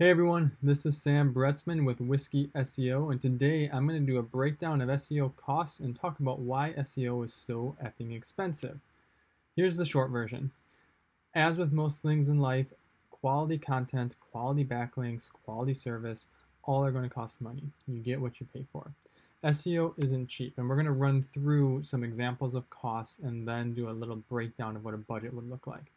Hey everyone, this is Sam Bretzman with Whiskey SEO, and today I'm going to do a breakdown of SEO costs and talk about why SEO is so effing expensive. Here's the short version. As with most things in life, quality content, quality backlinks, quality service, all are going to cost money. You get what you pay for. SEO isn't cheap, and we're going to run through some examples of costs and then do a little breakdown of what a budget would look like.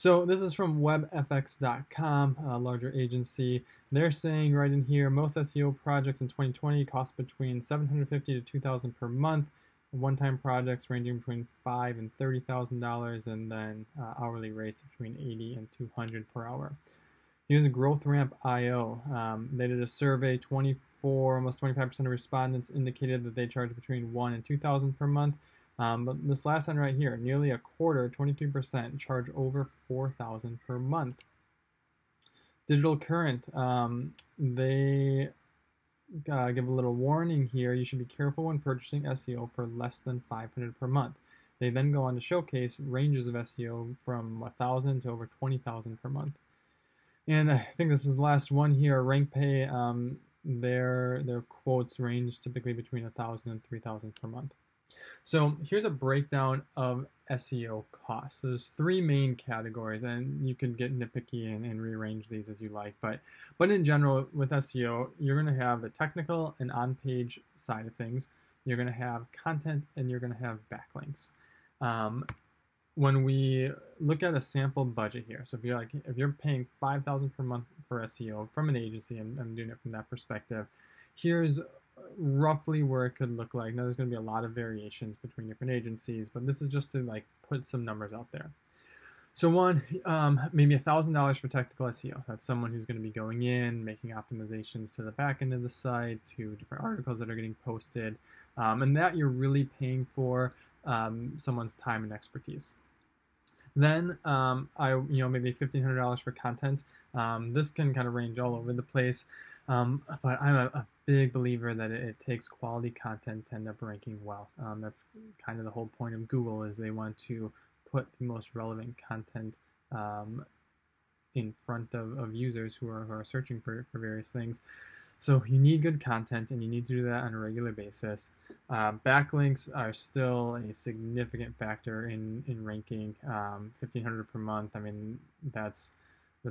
So this is from WebFX.com, a larger agency. They're saying right in here, most SEO projects in 2020 cost between $750 to $2,000 per month. One-time projects ranging between $5,000 and $30,000, and then hourly rates between $80 and $200 per hour. Using GrowthRamp.io, they did a survey. 25% of respondents indicated that they charge between $1,000 and $2,000 per month. But this last one right here, nearly a quarter, 23%, charge over $4,000 per month. Digital Current, they give a little warning here. You should be careful when purchasing SEO for less than $500 per month. They then go on to showcase ranges of SEO from $1,000 to over $20,000 per month. And I think this is the last one here, RankPay, their quotes range typically between $1,000 and $3,000 per month. So here's a breakdown of SEO costs. So there's three main categories, and you can get nitpicky and rearrange these as you like. But in general, with SEO, you're going to have the technical and on-page side of things. You're going to have content, and you're going to have backlinks. When we look at a sample budget here, so if you're paying $5,000 per month for SEO from an agency, and I'm doing it from that perspective, here's roughly where it could look like. Now there's going to be a lot of variations between different agencies, but this is just to like put some numbers out there. So one, maybe $1,000 for technical SEO. That's someone who's going to be going in, making optimizations to the back end of the site, to different articles that are getting posted, and that you're really paying for someone's time and expertise. Then maybe $1,500 for content. This can kind of range all over the place, but I'm a big believer that it takes quality content to end up ranking well. That's kind of the whole point of Google, is they want to put the most relevant content in front of users who are searching for various things. So you need good content, and you need to do that on a regular basis. Backlinks are still a significant factor in ranking. $1,500 per month. I mean, that's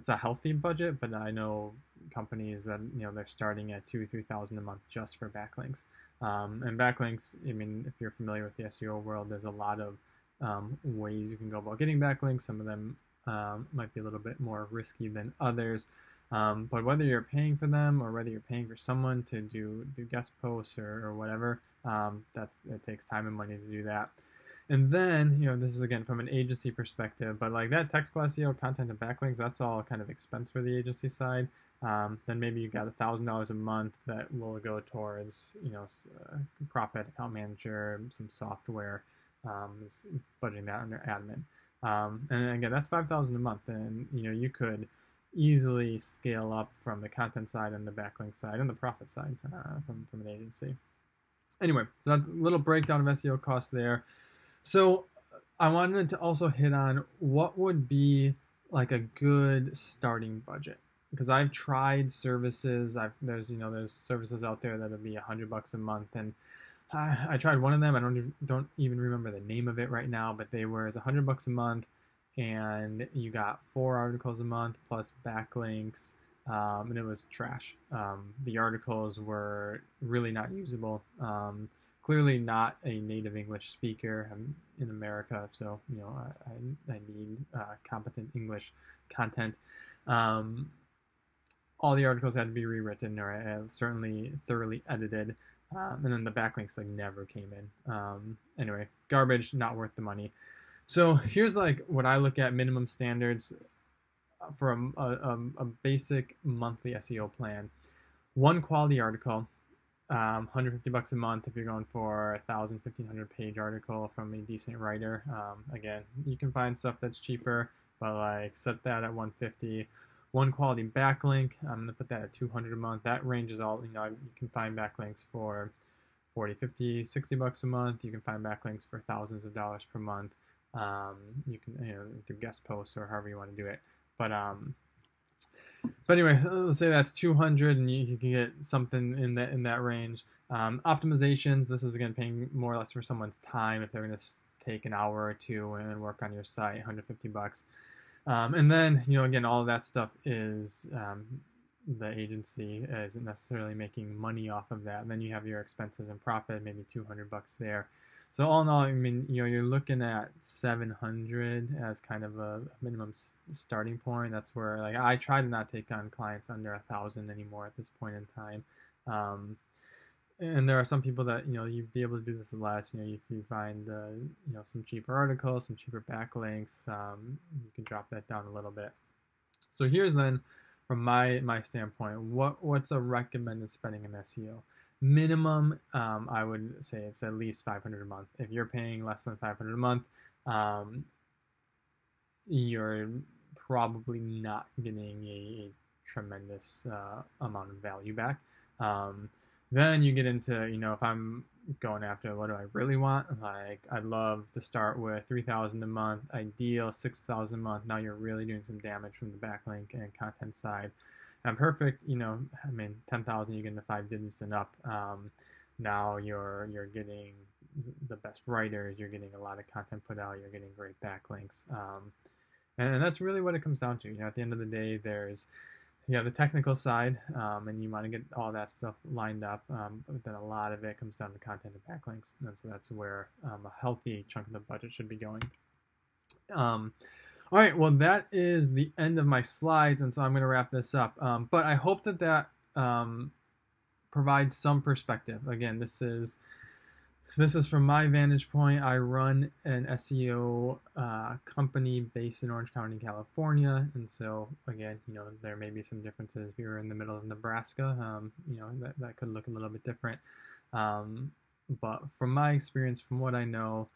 a healthy budget, but I know companies that they're starting at $2,000 or $3,000 a month just for backlinks. And backlinks, I mean, if you're familiar with the SEO world, there's a lot of ways you can go about getting backlinks. Some of them might be a little bit more risky than others. But whether you're paying for them or whether you're paying for someone to do guest posts or whatever, it takes time and money to do that. And then, this is again from an agency perspective, but like that technical SEO, content, and backlinks, that's all kind of expense for the agency side. Then maybe you've got $1,000 a month that will go towards, profit, account manager, some software, budgeting that under admin. And again, that's $5,000 a month, and you could easily scale up from the content side and the backlink side and the profit side from an agency. Anyway, so that's a little breakdown of SEO costs there. So I wanted to also hit on what would be like a good starting budget, because I've tried services. There's services out there that'll be $100 a month, and I tried one of them. I don't even remember the name of it right now, but they were $100 a month, and you got 4 articles a month plus backlinks, and it was trash. The articles were really not usable. Clearly not a native English speaker. I'm in America, so I need competent English content. All the articles had to be rewritten or certainly thoroughly edited. And then the backlinks never came in. Anyway, garbage, not worth the money. So here's what I look at minimum standards for a basic monthly SEO plan. One quality article, $150 a month if you're going for a 1,000-1,500 page article from a decent writer. Again, you can find stuff that's cheaper, but set that at $150. One quality backlink, I'm going to put that at $200 a month. That ranges all, you can find backlinks for $40, $50, $60 a month. You can find backlinks for thousands of dollars per month. You can do guest posts or however you want to do it. But But anyway, let's say that's 200, and you can get something in that range. Optimizations. This is again paying more or less for someone's time if they're going to take an hour or two and work on your site, 150 bucks. And then, you know, again, all of that stuff is the agency isn't necessarily making money off of that. And then you have your expenses and profit, maybe 200 bucks there. So all in all, I mean, you know, you're looking at 700 as kind of a minimum starting point. That's where, like, I try to not take on clients under 1,000 anymore at this point in time. And there are some people that, you know, you'd be able to do this less. You know, if you find, you know, some cheaper articles, some cheaper backlinks, you can drop that down a little bit. So here's then, from my standpoint, what's a recommended spending in SEO? Minimum, I would say it's at least 500 a month. If you're paying less than 500 a month, you're probably not getting a tremendous amount of value back. Then you get into, you know, if I'm going after what do I really want, like I'd love to start with 3,000 a month, ideal 6,000 a month. Now you're really doing some damage from the backlink and content side. And perfect, you know, I mean, 10,000, you get into 5 digits and up. Now you're getting the best writers, you're getting a lot of content put out, you're getting great backlinks. And that's really what it comes down to. You know, at the end of the day, there's, yeah, the technical side, and you want to get all that stuff lined up, but then a lot of it comes down to content and backlinks, and so that's where a healthy chunk of the budget should be going. All right, well, that is the end of my slides, and so I'm going to wrap this up, but I hope that provides some perspective. Again, this is from my vantage point. I run an SEO company based in Orange County, California, and so again, you know, there may be some differences. If you're in the middle of Nebraska, you know, that could look a little bit different. But from my experience, from what I know,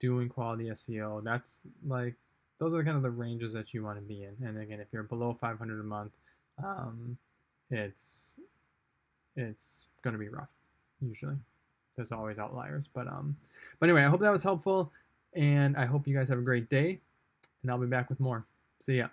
doing quality SEO, that's like those are kind of the ranges that you want to be in. And again, if you're below 500 a month, it's going to be rough usually. There's always outliers, but anyway, I hope that was helpful, and I hope you guys have a great day, and I'll be back with more. See ya.